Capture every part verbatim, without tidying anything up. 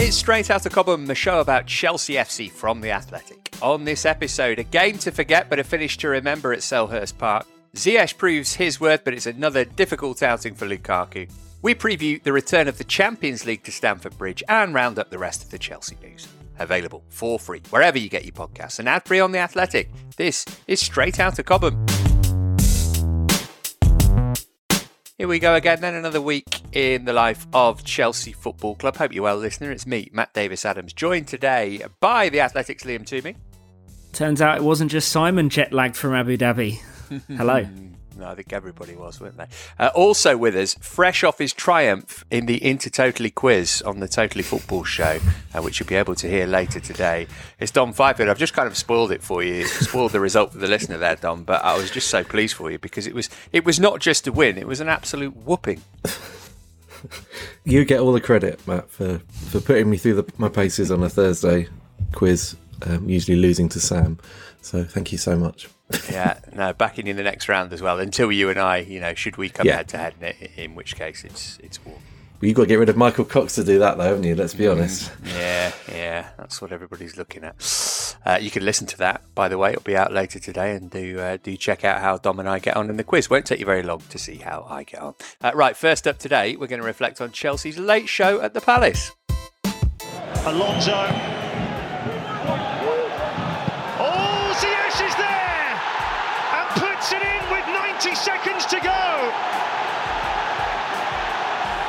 It's Straight Outta Cobham, the show about Chelsea F C from The Athletic. On this episode, a game to forget but a finish to remember at Selhurst Park. Ziyech proves his worth, but it's another difficult outing for Lukaku. We preview the return of the Champions League to Stamford Bridge and round up the rest of the Chelsea news. Available for free wherever you get your podcasts and ad-free on The Athletic. This is Straight Outta Cobham. Here we go again then, another week in the life of Chelsea Football Club. Hope you're well, listener. It's me, Matt Davis-Adams, joined today by The Athletic's Liam Toomey. Turns out it wasn't just Simon jet-lagged from Abu Dhabi. Hello. No, I think everybody was, weren't they? Uh, also with us, fresh off his triumph in the InterTotally quiz on the Totally Football Show, uh, which you'll be able to hear later today, it's Dom Fyfe. I've just kind of spoiled it for you, spoiled the result for the listener there, Dom, but I was just so pleased for you because it was it was not just a win, it was an absolute whooping. You get all the credit, Matt, for, for putting me through the, my paces on a Thursday quiz, um, usually losing to Sam. So thank you so much. Yeah, no, backing in the next round as well, until you and I, you know, should we come yeah. head to head, in which case it's it's war. Well, you've got to get rid of Michael Cox to do that, though, haven't you? Let's be mm, honest. Yeah, yeah, that's what everybody's looking at. Uh, you can listen to that, by the way. It'll be out later today, and do uh, do check out how Dom and I get on in the quiz. Won't take you very long to see how I get on. Uh, right, first up today, we're going to reflect on Chelsea's late show at the Palace. Alonso. Seconds to go.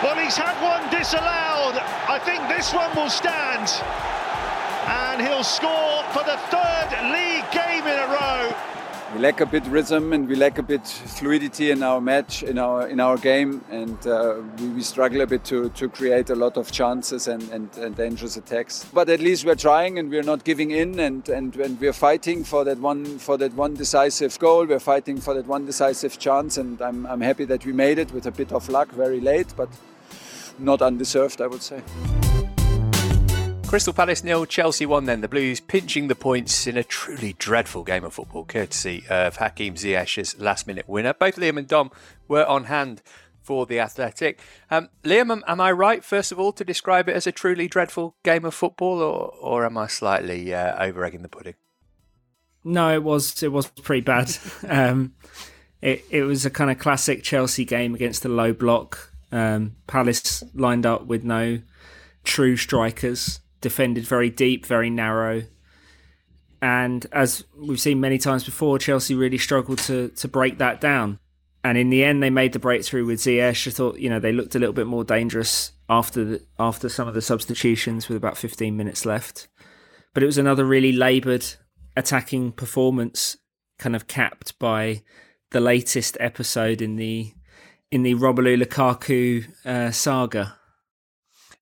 Well, he's had one disallowed. I think this one will stand, and he'll score for the third league game in a row. We lack a bit rhythm, and we lack a bit fluidity in our match, in our in our game, and uh, we, we struggle a bit to to create a lot of chances and, and, and dangerous attacks. But at least we're trying, and we're not giving in, and, and and we're fighting for that one for that one decisive goal. We're fighting for that one decisive chance, and I'm I'm happy that we made it with a bit of luck, very late, but not undeserved, I would say. Crystal Palace nil, Chelsea one then. The Blues pinching the points in a truly dreadful game of football, courtesy of Hakim Ziyech's last-minute winner. Both Liam and Dom were on hand for The Athletic. Um, Liam, am I right, first of all, to describe it as a truly dreadful game of football, or, or am I slightly uh, over-egging the pudding? No, it was it was pretty bad. um, it, it was a kind of classic Chelsea game against the low block. Um, Palace lined up with no true strikers. Defended very deep, very narrow, and as we've seen many times before, Chelsea really struggled to to break that down. And in the end, they made the breakthrough with Ziyech. I thought, you know, they looked a little bit more dangerous after the, after some of the substitutions with about fifteen minutes left. But it was another really laboured attacking performance, kind of capped by the latest episode in the in the Romelu Lukaku uh, saga.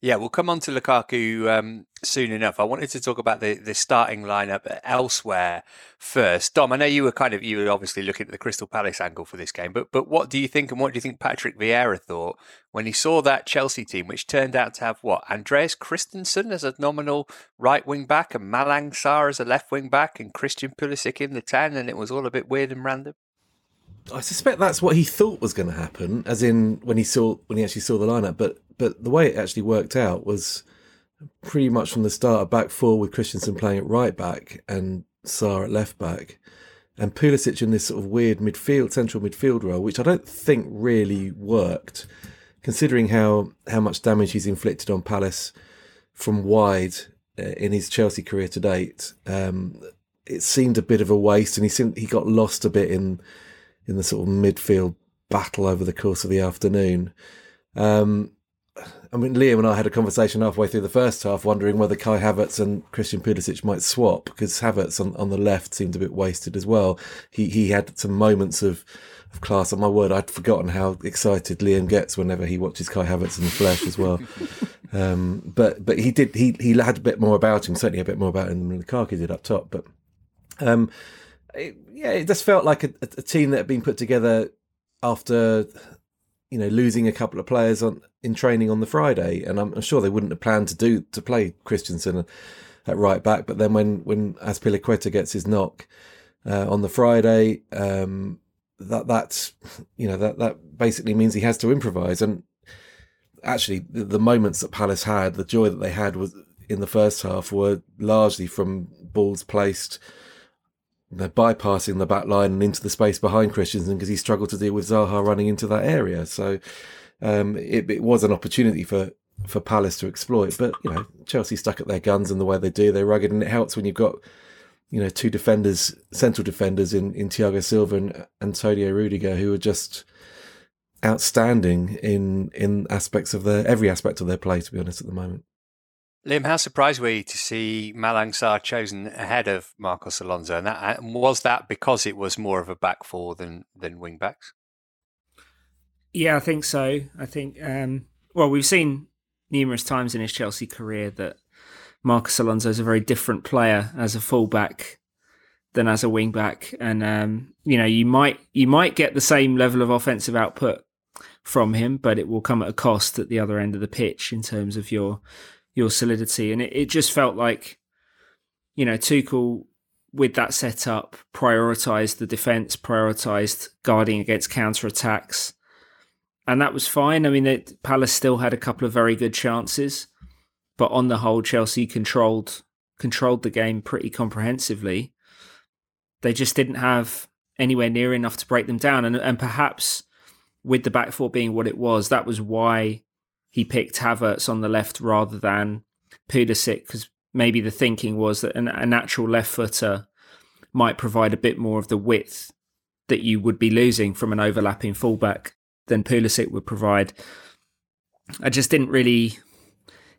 Yeah, we'll come on to Lukaku um, soon enough. I wanted to talk about the, the starting lineup elsewhere first. Dom, I know you were kind of you were obviously looking at the Crystal Palace angle for this game, but but what do you think, and what do you think Patrick Vieira thought when he saw that Chelsea team, which turned out to have what Andreas Christensen as a nominal right wing back and Malang Sarr as a left wing back and Christian Pulisic in the ten, and it was all a bit weird and random? I suspect that's what he thought was going to happen, as in when he saw when he actually saw the lineup. But but the way it actually worked out was pretty much from the start a back four with Christensen playing at right back and Sarr at left back, and Pulisic in this sort of weird midfield central midfield role, which I don't think really worked, considering how how much damage he's inflicted on Palace from wide in his Chelsea career to date. Um, it seemed a bit of a waste, and he seemed, he got lost a bit in. in the sort of midfield battle over the course of the afternoon. Um, I mean, Liam and I had a conversation halfway through the first half wondering whether Kai Havertz and Christian Pulisic might swap, because Havertz on, on the left seemed a bit wasted as well. He he had some moments of, of class. On my word, I'd forgotten how excited Liam gets whenever he watches Kai Havertz in the flesh as well. Um, but but he did he he had a bit more about him, certainly a bit more about him than Lukaku did up top. But... Um, It, yeah, it just felt like a, a team that had been put together after, you know, losing a couple of players on in training on the Friday, and I'm, I'm sure they wouldn't have planned to do to play Christensen at right back. But then when when Azpilicueta gets his knock uh, on the Friday, um, that that's you know that that basically means he has to improvise. And actually, the, the moments that Palace had, the joy that they had was in the first half, were largely from balls placed. They're bypassing the back line and into the space behind Christensen, because he struggled to deal with Zaha running into that area. So um, it, it was an opportunity for, for Palace to exploit. But, you know, Chelsea stuck at their guns, and the way they do, they're rugged. And it helps when you've got, you know, two defenders, central defenders in, in Thiago Silva and Antonio Rudiger, who are just outstanding in, in aspects of their, every aspect of their play, to be honest, at the moment. Liam, how surprised were you to see Malang Sarr chosen ahead of Marcos Alonso? And, that, and was that because it was more of a back four than, than wing backs? Yeah, I think so. I think, um, well, we've seen numerous times in his Chelsea career that Marcos Alonso is a very different player as a fullback than as a wing back. And, um, you know, you might you might get the same level of offensive output from him, but it will come at a cost at the other end of the pitch in terms of your... your solidity. And it, it just felt like, you know, Tuchel with that setup prioritised the defence, prioritised guarding against counter-attacks, and that was fine. I mean, it, Palace still had a couple of very good chances, but on the whole, Chelsea controlled controlled the game pretty comprehensively. They just didn't have anywhere near enough to break them down, and, and perhaps with the back four being what it was, that was why he picked Havertz on the left rather than Pulisic, because maybe the thinking was that an, a natural left footer might provide a bit more of the width that you would be losing from an overlapping fullback than Pulisic would provide. I just didn't really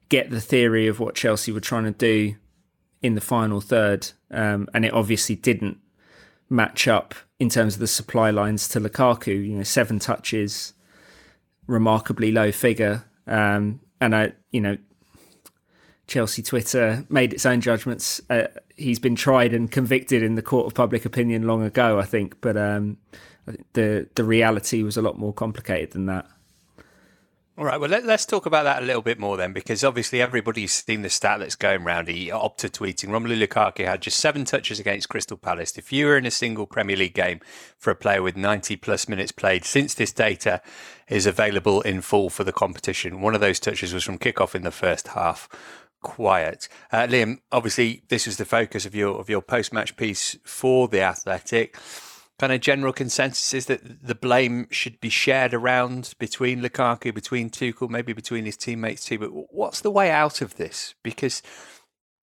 get the theory of what Chelsea were trying to do in the final third, um, and it obviously didn't match up in terms of the supply lines to Lukaku. You know, seven touches, remarkably low figure. Um, and I, you know, Chelsea Twitter made its own judgments. Uh, he's been tried and convicted in the court of public opinion long ago, I think. But um, the the reality was a lot more complicated than that. All right, well, let, let's talk about that a little bit more then, because obviously everybody's seen the stat that's going round. He opted tweeting, Romelu Lukaku had just seven touches against Crystal Palace. If you were in a single Premier League game for a player with ninety plus minutes played, since this data is available in full for the competition, one of those touches was from kickoff in the first half. Quiet. Uh, Liam, obviously this was the focus of your of your post-match piece for The Athletic. Kind of general consensus is that the blame should be shared around between Lukaku, between Tuchel, maybe between his teammates too. But what's the way out of this? Because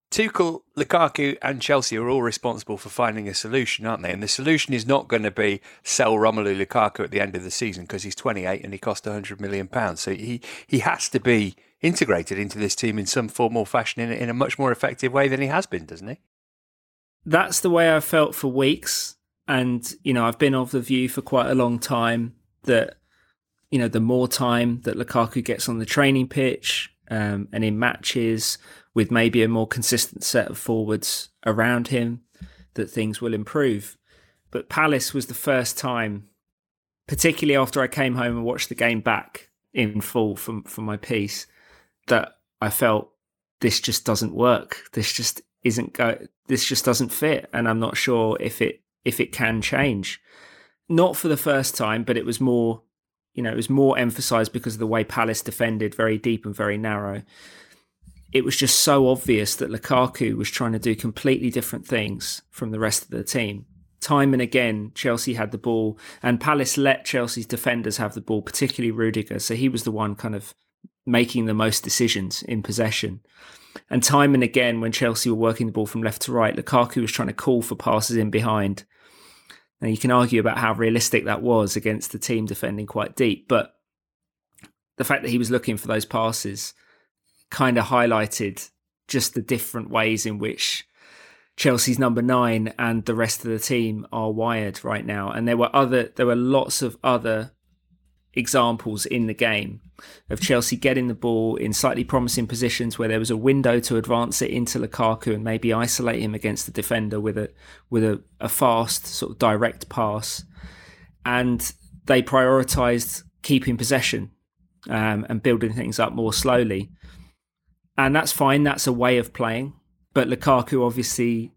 Tuchel, Lukaku and Chelsea are all responsible for finding a solution, aren't they? And the solution is not going to be sell Romelu Lukaku at the end of the season, because he's twenty-eight and he cost one hundred million pounds. So he, he has to be integrated into this team in some form or fashion in, in a much more effective way than he has been, doesn't he? That's the way I felt for weeks. And, you know, I've been of the view for quite a long time that, you know, the more time that Lukaku gets on the training pitch, um, and in matches with maybe a more consistent set of forwards around him, that things will improve. But Palace was the first time, particularly after I came home and watched the game back in full from, from my piece, that I felt this just doesn't work. This just isn't go. This just doesn't fit, and I'm not sure if it if it can change. Not for the first time, but it was more, you know, it was more emphasised because of the way Palace defended, very deep and very narrow. It was just so obvious that Lukaku was trying to do completely different things from the rest of the team. Time and again, Chelsea had the ball, and Palace let Chelsea's defenders have the ball, particularly Rudiger. So he was the one kind of making the most decisions in possession. And time and again, when Chelsea were working the ball from left to right, Lukaku was trying to call for passes in behind. Now, you can argue about how realistic that was against the team defending quite deep, but the fact that he was looking for those passes kind of highlighted just the different ways in which Chelsea's number nine and the rest of the team are wired right now. And there were other, there were lots of other examples in the game of Chelsea getting the ball in slightly promising positions where there was a window to advance it into Lukaku and maybe isolate him against the defender with a with a, a fast sort of direct pass, and they prioritised keeping possession um, and building things up more slowly, and that's fine. That's a way of playing, but Lukaku obviously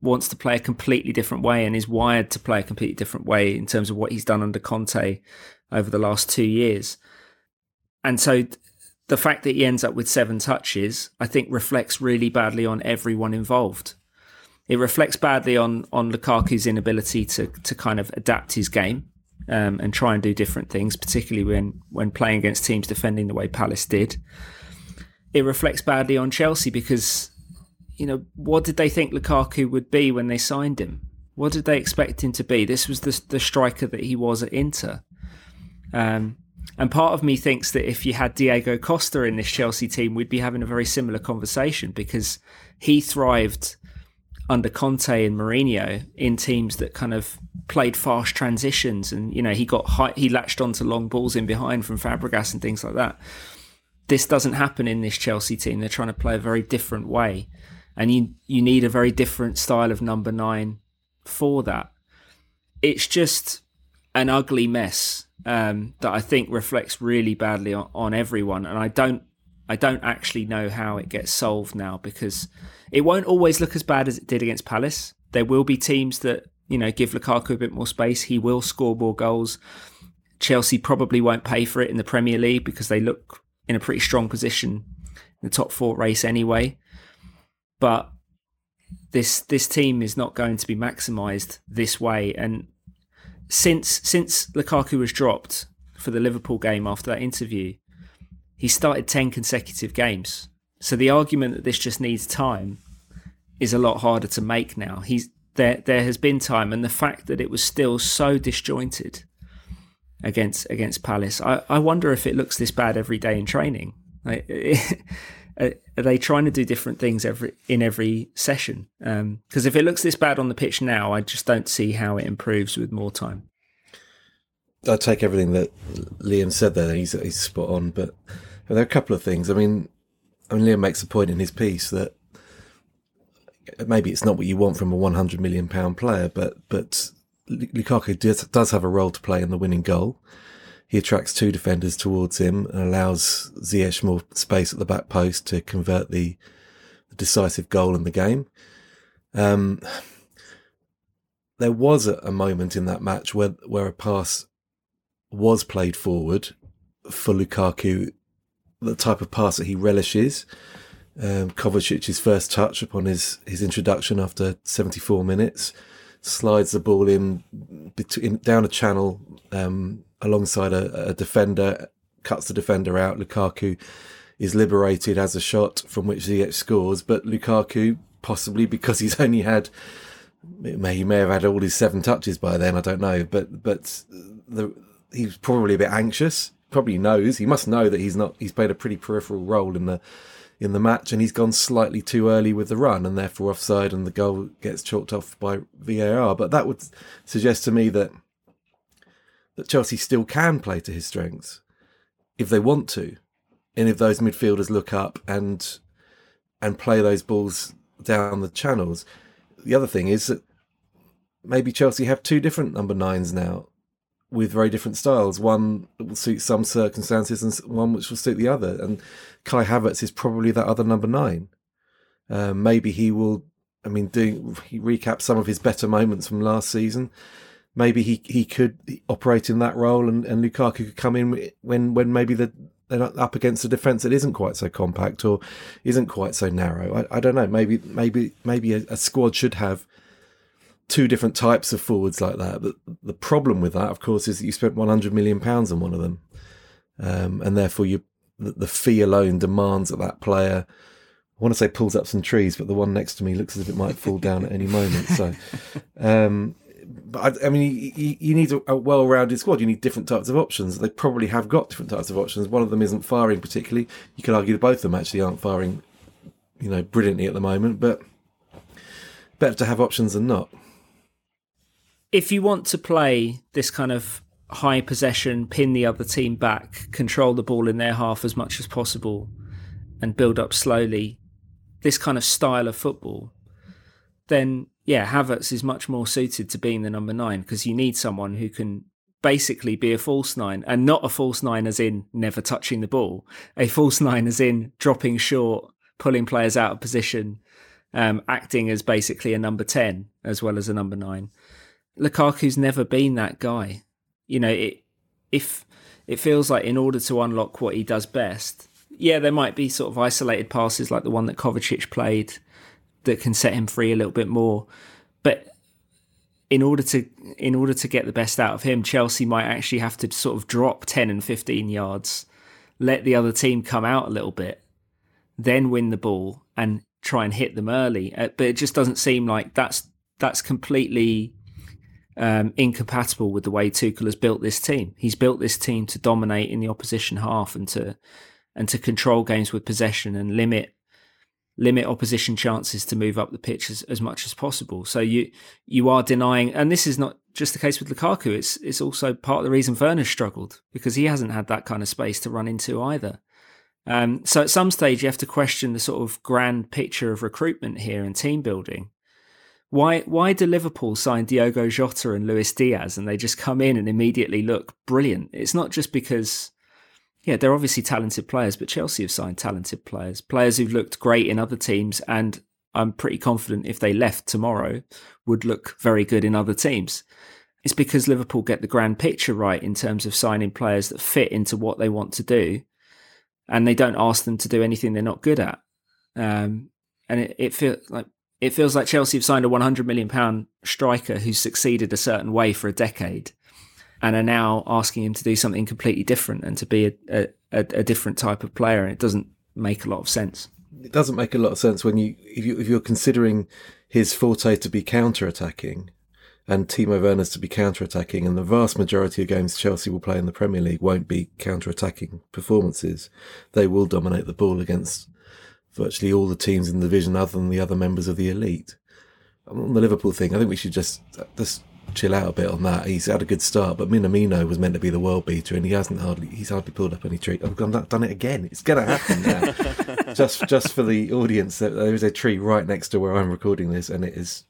wants to play a completely different way and is wired to play a completely different way in terms of what he's done under Conte over the last two years. And so the fact that he ends up with seven touches, I think, reflects really badly on everyone involved. It reflects badly on on Lukaku's inability to to kind of adapt his game um, and try and do different things, particularly when, when playing against teams defending the way Palace did. It reflects badly on Chelsea because, you know, what did they think Lukaku would be when they signed him? What did they expect him to be? This was the, the striker that he was at Inter. Um, and part of me thinks that if you had Diego Costa in this Chelsea team, we'd be having a very similar conversation, because he thrived under Conte and Mourinho in teams that kind of played fast transitions, and you know he got high, he latched onto long balls in behind from Fabregas and things like that. This doesn't happen in this Chelsea team. They're trying to play a very different way, and you you need a very different style of number nine for that. It's just an ugly mess um, that I think reflects really badly on, on everyone, and I don't, I don't actually know how it gets solved now, because it won't always look as bad as it did against Palace. There will be teams that, you know, give Lukaku a bit more space. He will score more goals. Chelsea probably won't pay for it in the Premier League because they look in a pretty strong position in the top four race anyway. But this this team is not going to be maximised this way, and Since since Lukaku was dropped for the Liverpool game after that interview, he started ten consecutive games. So the argument that this just needs time is a lot harder to make now. He's there. There has been time, and the fact that it was still so disjointed against against Palace, I, I wonder if it looks this bad every day in training. Like, are they trying to do different things every in every session? Because um, if it looks this bad on the pitch now, I just don't see how it improves with more time. I take everything that Liam said there. He's, he's spot on. But there are a couple of things. I mean, I mean, Liam makes a point in his piece that maybe it's not what you want from a one hundred million pound player, but but Lukaku does, does have a role to play in the winning goal. He attracts two defenders towards him and allows Ziyech more space at the back post to convert the, the decisive goal in the game. Um, there was a, a moment in that match where, where a pass was played forward for Lukaku, the type of pass that he relishes. Um, Kovacic's first touch upon his, his introduction after seventy-four minutes, slides the ball in, between, down a channel, um, alongside a, a defender, cuts the defender out. Lukaku is liberated as a shot from which Ziyech scores, but Lukaku, possibly because he's only had, may, he may have had all his seven touches by then, I don't know, but but the, he's probably a bit anxious, probably knows, he must know that he's not. He's played a pretty peripheral role in the in the match, and he's gone slightly too early with the run and therefore offside, and the goal gets chalked off by V A R. But that would suggest to me that that Chelsea still can play to his strengths if they want to. any of those midfielders look up and and play those balls down the channels. The other thing is that maybe Chelsea have two different number nines now with very different styles. One that will suit some circumstances and one which will suit the other. And Kai Havertz is probably that other number nine. Uh, maybe he will, I mean, do, he recaps some of his better moments from last season. Maybe he, he could operate in that role and, and Lukaku could come in when, when maybe the, they're up against a defence that isn't quite so compact or isn't quite so narrow. I, I don't know. Maybe maybe maybe a, a squad should have two different types of forwards like that. But the problem with that, of course, is that you spent one hundred million pounds on one of them. Um, and therefore, you the, the fee alone demands that that player... I want to say pulls up some trees, but the one next to me looks as if it might fall down at any moment. So, um, but I, I mean, you, you need a, a well-rounded squad. You need different types of options. They probably have got different types of options. One of them isn't firing particularly. You could argue that both of them actually aren't firing, you know, brilliantly at the moment. But better to have options than not. If you want to play this kind of high possession, pin the other team back, control the ball in their half as much as possible, and build up slowly, this kind of style of football, then, yeah, Havertz is much more suited to being the number nine because you need someone who can basically be a false nine, and not a false nine as in never touching the ball, a false nine as in dropping short, pulling players out of position, um, acting as basically a number ten as well as a number nine. Lukaku's never been that guy. You know, it, if it feels like in order to unlock what he does best, yeah, there might be sort of isolated passes like the one that Kovacic played that can set him free a little bit more. But in order to in order to get the best out of him, Chelsea might actually have to sort of drop ten and fifteen yards, let the other team come out a little bit, then win the ball and try and hit them early. But it just doesn't seem like that's that's completely um, incompatible with the way Tuchel has built this team. He's built this team to dominate in the opposition half and to... and to control games with possession and limit limit opposition chances to move up the pitch as, as much as possible. So you you are denying, and this is not just the case with Lukaku, it's it's also part of the reason Werner struggled, because he hasn't had that kind of space to run into either. Um, so at some stage you have to question the sort of grand picture of recruitment here and team building. Why why do Liverpool sign Diogo Jota and Luis Diaz and they just come in and immediately look brilliant? It's not just because... Yeah, they're obviously talented players, but Chelsea have signed talented players, players who've looked great in other teams, and I'm pretty confident if they left tomorrow would look very good in other teams. It's because Liverpool get the grand picture right in terms of signing players that fit into what they want to do, and they don't ask them to do anything they're not good at. Um, and it, it feels like it feels like Chelsea have signed a one hundred million pound striker who succeeded a certain way for a decade, and are now asking him to do something completely different and to be a, a, a different type of player. And it doesn't make a lot of sense. It doesn't make a lot of sense when you if, you, if you're considering his forte to be counter-attacking and Timo Werner's to be counter-attacking, and the vast majority of games Chelsea will play in the Premier League won't be counter-attacking performances. They will dominate the ball against virtually all the teams in the division other than the other members of the elite. On the Liverpool thing, I think we should just... just chill out a bit on that. He's had a good start, but Minamino was meant to be the world beater, and he hasn't hardly he's hardly pulled up any tree. I've done it again. It's going to happen now. just just for the audience, there is a tree right next to where I'm recording this, and it is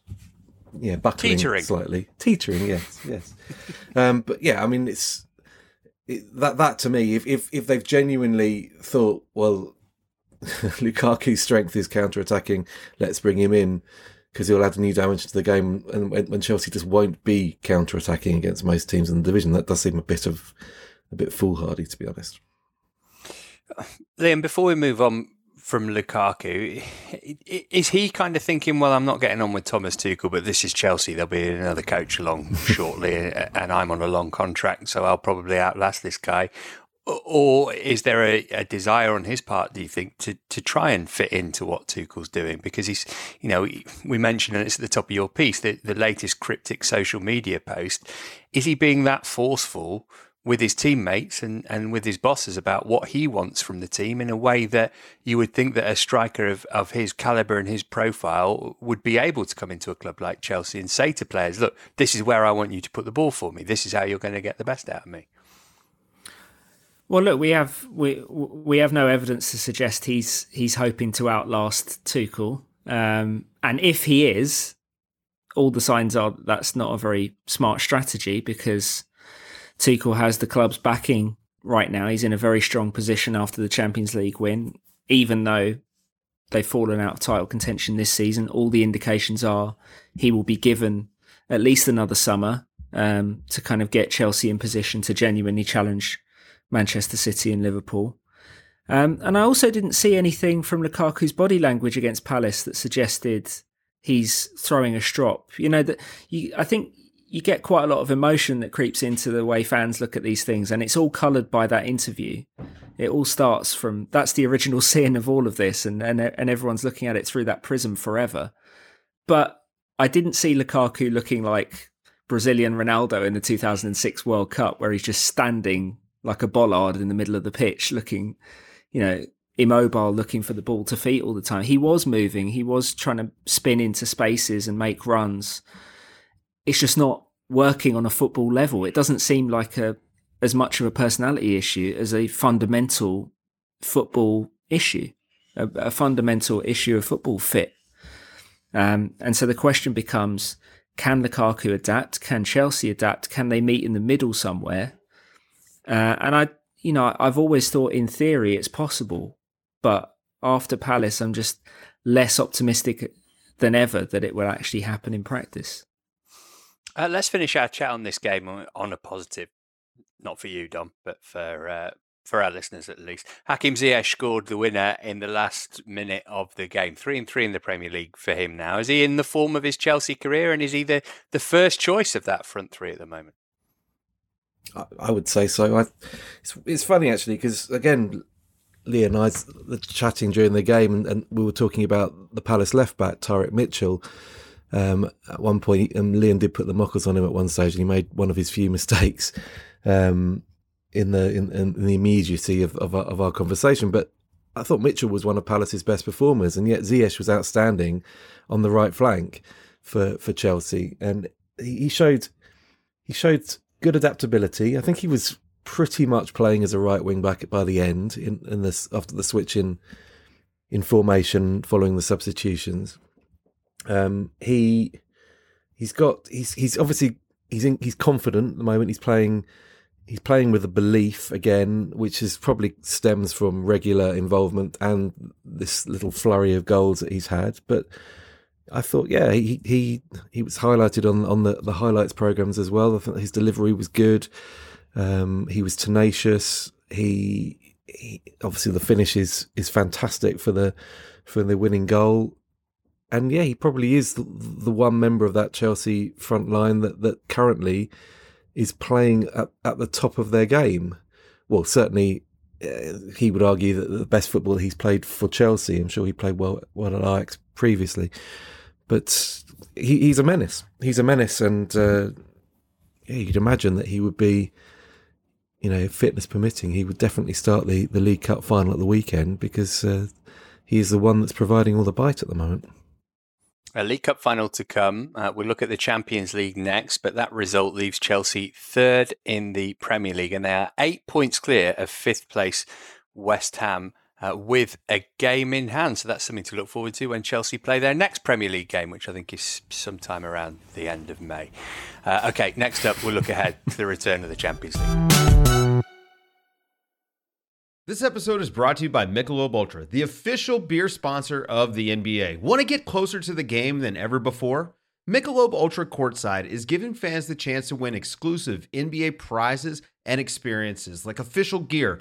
yeah buckling teetering. slightly, teetering. Yes, yes. Um, but yeah, I mean, it's it, that that to me, if if if they've genuinely thought, well, Lukaku's strength is counter-attacking, let's bring him in, because he'll add a new dimension to the game, and when Chelsea just won't be counter-attacking against most teams in the division, that does seem a bit of a bit foolhardy, to be honest. Liam, before we move on from Lukaku, is he kind of thinking, well, I'm not getting on with Thomas Tuchel, but this is Chelsea, there'll be another coach along shortly, and I'm on a long contract, so I'll probably outlast this guy? Or is there a, a desire on his part, do you think, to, to try and fit into what Tuchel's doing? Because he's, you know, we mentioned, and it's at the top of your piece, the, the latest cryptic social media post. Is he being that forceful with his teammates and, and with his bosses about what he wants from the team in a way that you would think that a striker of, of his calibre and his profile would be able to come into a club like Chelsea and say to players, look, this is where I want you to put the ball for me. This is how you're going to get the best out of me. Well, look, we have we we have no evidence to suggest he's he's hoping to outlast Tuchel, um, and if he is, all the signs are that's not a very smart strategy because Tuchel has the club's backing right now. He's in a very strong position after the Champions League win, even though they've fallen out of title contention this season. All the indications are he will be given at least another summer um, to kind of get Chelsea in position to genuinely challenge Manchester City and Liverpool. Um, and I also didn't see anything from Lukaku's body language against Palace that suggested he's throwing a strop. You know, that you, I think you get quite a lot of emotion that creeps into the way fans look at these things, and it's all coloured by that interview. It all starts from, that's the original sin of all of this, and, and, and everyone's looking at it through that prism forever. But I didn't see Lukaku looking like Brazilian Ronaldo in the two thousand six World Cup, where he's just standing like a bollard in the middle of the pitch, looking, you know, immobile, looking for the ball to feet all the time. He was moving. He was trying to spin into spaces and make runs. It's just not working on a football level. It doesn't seem like a as much of a personality issue as a fundamental football issue, a, a fundamental issue of football fit. Um, and so the question becomes, can Lukaku adapt? Can Chelsea adapt? Can they meet in the middle somewhere? Uh, and I, you know, I've always thought in theory it's possible, but after Palace, I'm just less optimistic than ever that it will actually happen in practice. Uh, let's finish our chat on this game on, on a positive, not for you, Dom, but for uh, for our listeners at least. Hakim Ziyech scored the winner in the last minute of the game. Three and three in the Premier League for him now. Is he in the form of his Chelsea career, and is he the, the first choice of that front three at the moment? I would say so. I, it's, it's funny, actually, because, again, Lee and I were chatting during the game and, and we were talking about the Palace left-back, Tariq Mitchell, um, at one point. And Liam did put the mockers on him at one stage, and he made one of his few mistakes um, in the in, in the immediacy of, of, our, of our conversation. But I thought Mitchell was one of Palace's best performers, and yet Ziyech was outstanding on the right flank for, for Chelsea. And he showed he showed... good adaptability. I think he was pretty much playing as a right wing back by the end, in, in this after the switch in in formation following the substitutions. Um, he he's got he's he's obviously he's in, he's confident at the moment. He's playing he's playing with a belief again, which is probably stems from regular involvement and this little flurry of goals that he's had. But I thought, yeah, he he, he was highlighted on, on the, the highlights programmes as well. I think his delivery was good. Um, he was tenacious. He, he obviously the finish is, is fantastic for the for the winning goal. And yeah, he probably is the, the one member of that Chelsea front line that, that currently is playing at, at the top of their game. Well, certainly uh, he would argue that the best football he's played for Chelsea. I'm sure he played well well at Ajax previously. But he, he's a menace. He's a menace, and uh, yeah, you'd imagine that he would be, you know, fitness permitting, he would definitely start the, the League Cup final at the weekend because uh, he is the one that's providing all the bite at the moment. A League Cup final to come. Uh, we'll look at the Champions League next, but that result leaves Chelsea third in the Premier League, and they are eight points clear of fifth place West Ham. Uh, with a game in hand. So that's something to look forward to when Chelsea play their next Premier League game, which I think is sometime around the end of May. Uh, OK, next up, we'll look ahead to the return of the Champions League. This episode is brought to you by Michelob Ultra, the official beer sponsor of the N B A. Want to get closer to the game than ever before? Michelob Ultra Courtside is giving fans the chance to win exclusive N B A prizes and experiences like official gear,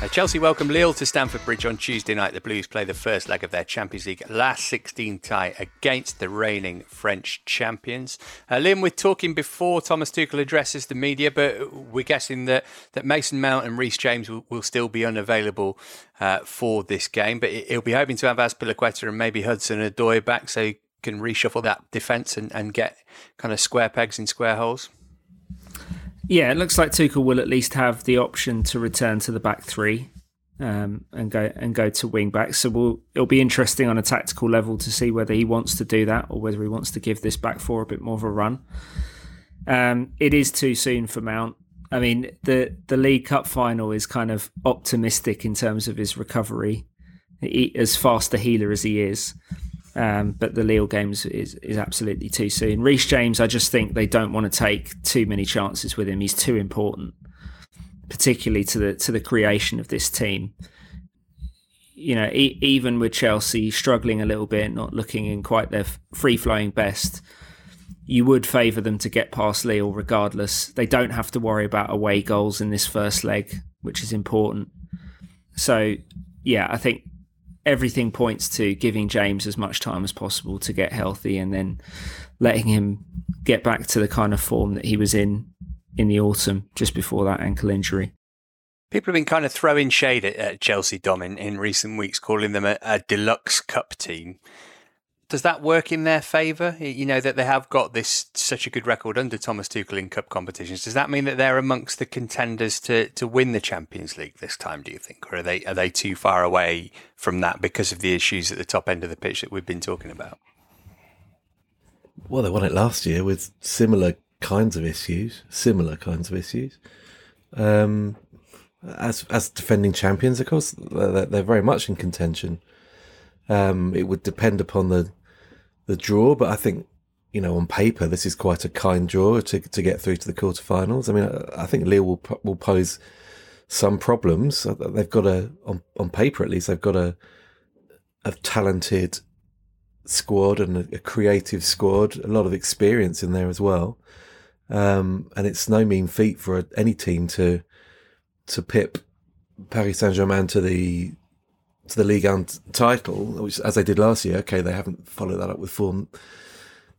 Now, Chelsea welcome Lille to Stamford Bridge on Tuesday night. The Blues play the first leg of their Champions League last sixteen tie against the reigning French champions. Uh, Liam, we're talking before Thomas Tuchel addresses the media, but we're guessing that, that Mason Mount and Reece James will, will still be unavailable uh, for this game, but he'll be hoping to have Azpilicueta and maybe Hudson-Odoi back so he can reshuffle that defence and, and get kind of square pegs in square holes. Yeah, it looks like Tuchel will at least have the option to return to the back three um, and go and go to wing back. So we'll, it'll be interesting on a tactical level to see whether he wants to do that or whether he wants to give this back four a bit more of a run. Um, it is too soon for Mount. I mean, the, the League Cup final is kind of optimistic in terms of his recovery, he, as fast a healer as he is. Um, but the Lille games is, is absolutely too soon. Reece James, I just think they don't want to take too many chances with him. He's too important, particularly to the to the creation of this team. You know, e- even with Chelsea struggling a little bit, not looking in quite their free-flowing best, you would favour them to get past Lille regardless. They don't have to worry about away goals in this first leg, which is important. So, yeah, I think everything points to giving James as much time as possible to get healthy and then letting him get back to the kind of form that he was in in the autumn just before that ankle injury. People have been kind of throwing shade at, at Chelsea, Dom, in, in recent weeks, calling them a, a deluxe cup team. Does that work in their favour? You know, that they have got this such a good record under Thomas Tuchel in cup competitions. Does that mean that they're amongst the contenders to, to win the Champions League this time, do you think? Or are they are they too far away from that because of the issues at the top end of the pitch that we've been talking about? Well, they won it last year with similar kinds of issues. Similar kinds of issues. Um, as, as defending champions, of course, they're, they're very much in contention. Um, it would depend upon the... the draw, but I think, you know, on paper this is quite a kind draw to to get through to the quarterfinals. I mean, I, I think Lille will will pose some problems. They've got a on, on paper at least they've got a a talented squad and a, a creative squad, a lot of experience in there as well, um, and it's no mean feat for a, any team to to pip Paris Saint-Germain to the. To the Ligue one title, which as they did last year. Okay, they haven't followed that up with form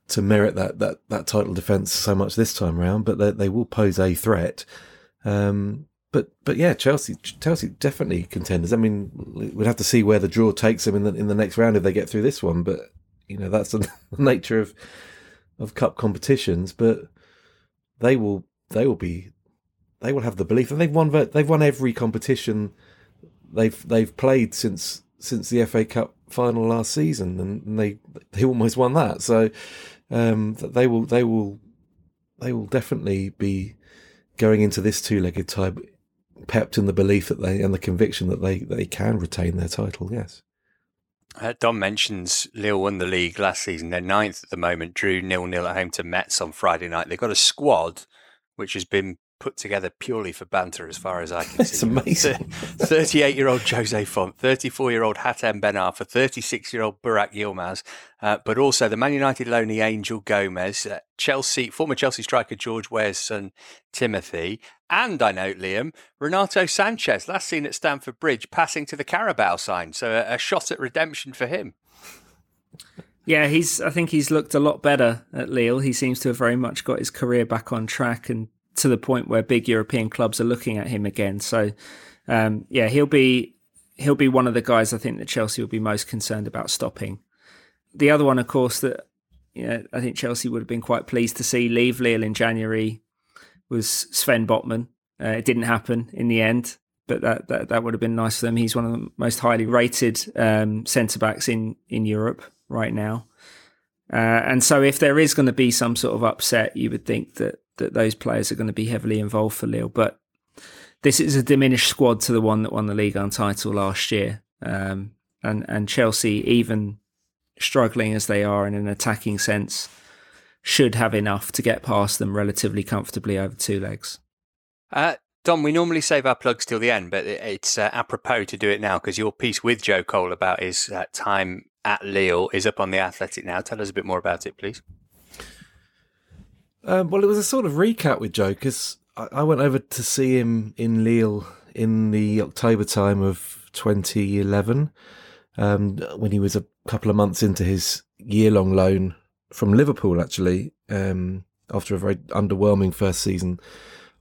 to merit that that, that title defence so much this time round, but they, they will pose a threat. Um, but but yeah, Chelsea Chelsea definitely contenders. I mean, we'd have to see where the draw takes them in the in the next round if they get through this one. But you know, that's the nature of of cup competitions. But they will they will be they will have the belief, and they've won they've won every competition They've they've played since since the F A Cup final last season, and they they almost won that. So um, they will they will they will definitely be going into this two-legged tie, pepped in the belief that they and the conviction that they they can retain their title. Yes. Uh, Dom mentions Lille won the league last season. They're ninth at the moment. Drew nil-nil at home to Metz on Friday night. They've got a squad which has been put together purely for banter, as far as I can see. It's amazing. thirty-eight-year-old Jose Font, thirty-four-year-old Hatem Ben Arfa, thirty-six-year-old Burak Yilmaz, uh, but also the Man United loanee Angel Gomez, uh, Chelsea former Chelsea striker George Weah's son Timothy, and I note, Liam, Renato Sanchez, last seen at Stamford Bridge, passing to the Carabao sign, so a, a shot at redemption for him. Yeah, he's. I think he's looked a lot better at Lille. He seems to have very much got his career back on track and to the point where big European clubs are looking at him again. So, um, yeah, he'll be he'll be one of the guys I think that Chelsea will be most concerned about stopping. The other one, of course, that you know, I think Chelsea would have been quite pleased to see leave Lille in January was Sven Botman. Uh, it didn't happen in the end, but that, that that would have been nice for them. He's one of the most highly rated um, centre-backs in, in Europe right now. Uh, and so if there is going to be some sort of upset, you would think that that those players are going to be heavily involved for Lille. But this is a diminished squad to the one that won the Ligue one title last year. Um, and, and Chelsea, even struggling as they are in an attacking sense, should have enough to get past them relatively comfortably over two legs. Uh, Dom, we normally save our plugs till the end, but it's uh, apropos to do it now because your piece with Joe Cole about his uh, time at Lille is up on The Athletic now. Tell us a bit more about it, please. Um, well, it was a sort of recap with Joe because I, I went over to see him in Lille in the October time of twenty eleven, um, when he was a couple of months into his year-long loan from Liverpool, actually, um, after a very underwhelming first season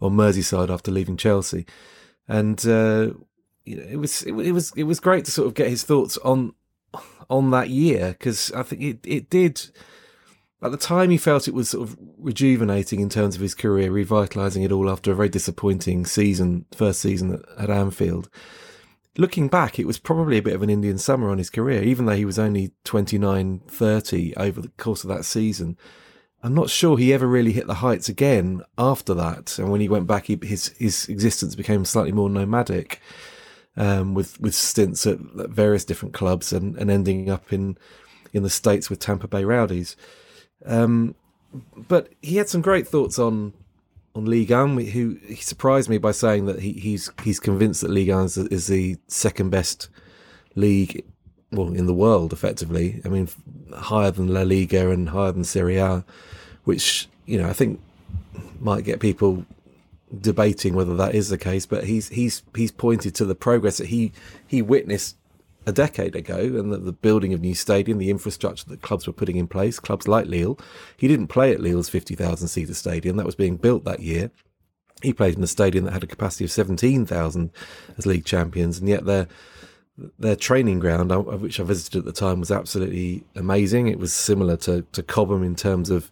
on Merseyside after leaving Chelsea. And uh, you know, it was it, it was it was great to sort of get his thoughts on on that year, because I think it, it did. At the time, he felt it was sort of rejuvenating in terms of his career, revitalising it all after a very disappointing season, first season at Anfield. Looking back, it was probably a bit of an Indian summer on his career, even though he was only twenty-nine, thirty over the course of that season. I'm not sure he ever really hit the heights again after that. And when he went back, he, his his existence became slightly more nomadic, um, with, with stints at various different clubs and, and ending up in, in the States with Tampa Bay Rowdies. Um, but he had some great thoughts on on Ligue one. Who he surprised me by saying that he, he's he's convinced that Ligue one is, is the second best league, well, in the world, effectively. I mean, higher than La Liga and higher than Serie A, which, you know, I think might get people debating whether that is the case. But he's he's he's pointed to the progress that he he witnessed a decade ago, and the, the building of new stadium, the infrastructure that clubs were putting in place, clubs like Lille. He didn't play at Lille's fifty thousand seater stadium that was being built that year. He played in a stadium that had a capacity of seventeen thousand as league champions, and yet their their training ground, which I visited at the time, was absolutely amazing. It was similar to, to Cobham in terms of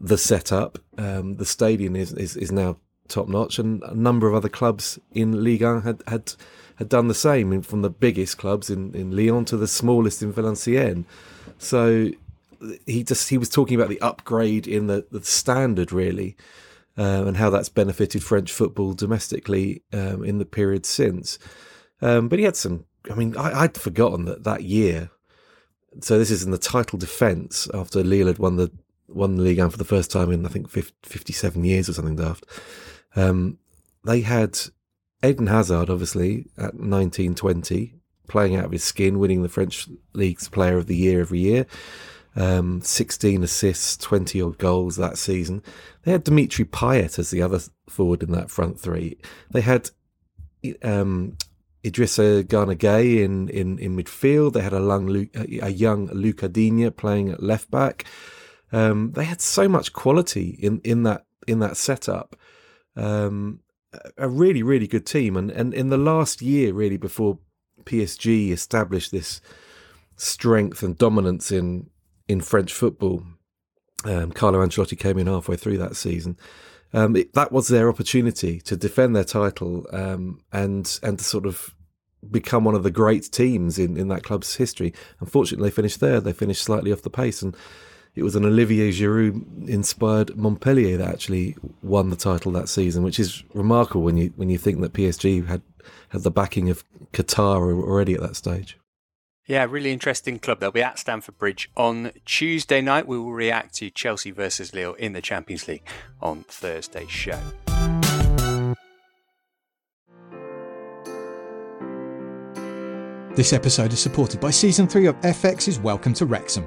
the setup. Um, the stadium is, is is now top notch, and a number of other clubs in Ligue one had had. had done the same, from the biggest clubs in, in Lyon to the smallest in Valenciennes. So he just he was talking about the upgrade in the, the standard, really, uh, and how that's benefited French football domestically um, in the period since. Um, but he had some... I mean, I, I'd forgotten that that year... So this is in the title defence after Lille had won the, won the Ligue one for the first time in, I think, fifty, fifty-seven years or something daft. Um, they had... Eden Hazard, obviously, at nineteen twenty, playing out of his skin, winning the French League's Player of the Year every year. Um, sixteen assists, twenty-odd goals that season. They had Dimitri Payet as the other forward in that front three. They had um, Idrissa Gana Gueye in, in, in midfield. They had a young, a young Luca Digne playing at left-back. Um, they had so much quality in, in, that, in that setup. Um A really, really good team, and, and in the last year, really, before P S G established this strength and dominance in in French football, um, Carlo Ancelotti came in halfway through that season. Um, it, that was their opportunity to defend their title um, and and to sort of become one of the great teams in, in that club's history. Unfortunately, they finished third. They finished slightly off the pace, and it was an Olivier Giroud-inspired Montpellier that actually won the title that season, which is remarkable when you when you think that P S G had, had the backing of Qatar already at that stage. Yeah, really interesting club. They'll be at Stamford Bridge on Tuesday night. We will react to Chelsea versus Lille in the Champions League on Thursday's show. This episode is supported by Season three of F X's Welcome to Wrexham.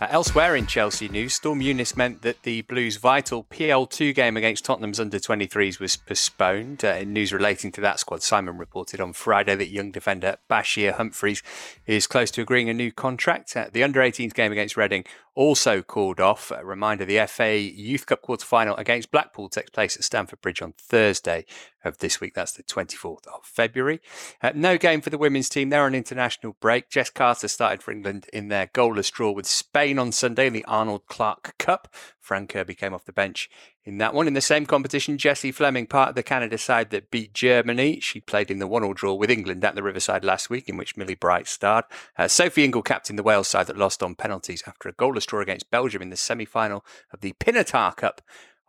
Uh, elsewhere in Chelsea news, Storm Eunice meant that the Blues' vital P L two game against Tottenham's under twenty-threes was postponed. Uh, in news relating to that squad, Simon reported on Friday that young defender Bashir Humphreys is close to agreeing a new contract. Uh, the under eighteens game against Reading also called off. A reminder, the F A Youth Cup quarter-final against Blackpool takes place at Stamford Bridge on Thursday of this week. That's the twenty-fourth of February. Uh, no game for the women's team. They're on international break. Jess Carter started for England in their goalless draw with Spain on Sunday in the Arnold Clark Cup. Fran Kirby came off the bench in that one. In the same competition, Jessie Fleming, part of the Canada side that beat Germany, she played in the one-all draw with England at the Riverside last week, in which Millie Bright starred. Uh, Sophie Ingle captained the Wales side that lost on penalties after a goalless draw against Belgium in the semi-final of the Pinatar Cup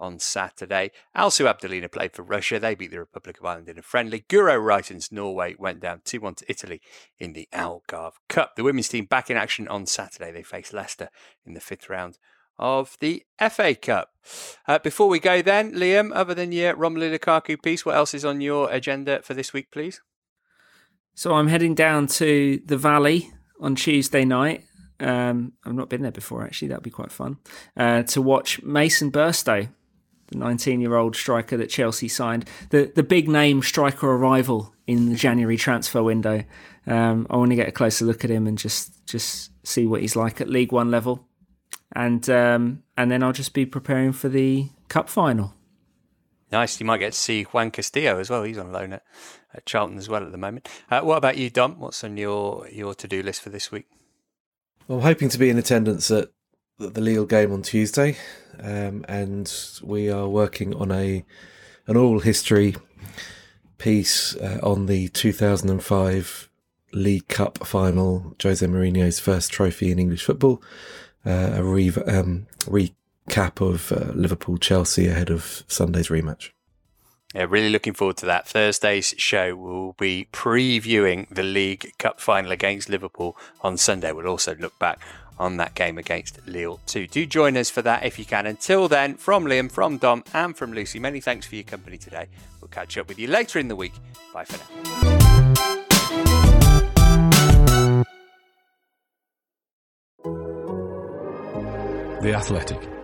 on Saturday. Alsu Abdulina played for Russia. They beat the Republic of Ireland in a friendly. Guro Reitens, Norway, went down two one to Italy in the Algarve Cup. The women's team back in action on Saturday. They face Leicester in the fifth round of the F A Cup. Uh, before we go then, Liam, other than your Romelu Lukaku piece, what else is on your agenda for this week, please? So I'm heading down to the Valley on Tuesday night. Um, I've not been there before, actually. That'll be quite fun. Uh, to watch Mason Burstow, the nineteen-year-old striker that Chelsea signed, the the big-name striker arrival in the January transfer window. Um, I want to get a closer look at him and just just see what he's like at League One level. And um, and then I'll just be preparing for the Cup final. Nice. You might get to see Juan Castillo as well. He's on loan at, at Charlton as well at the moment. Uh, what about you, Dom? What's on your, your to-do list for this week? Well, I'm hoping to be in attendance at the Lille game on Tuesday, um, and we are working on a an oral history piece uh, on the two thousand five League Cup final, Jose Mourinho's first trophy in English football, uh, a re- um, recap of uh, Liverpool-Chelsea ahead of Sunday's rematch. Yeah, really looking forward to that. Thursday's show will be previewing the League Cup final against Liverpool on Sunday. We'll also look back on that game against Lille too. Do join us for that if you can. Until then, from Liam, from Dom and from Lucy, many thanks for your company today. We'll catch up with you later in the week. Bye for now. The Athletic.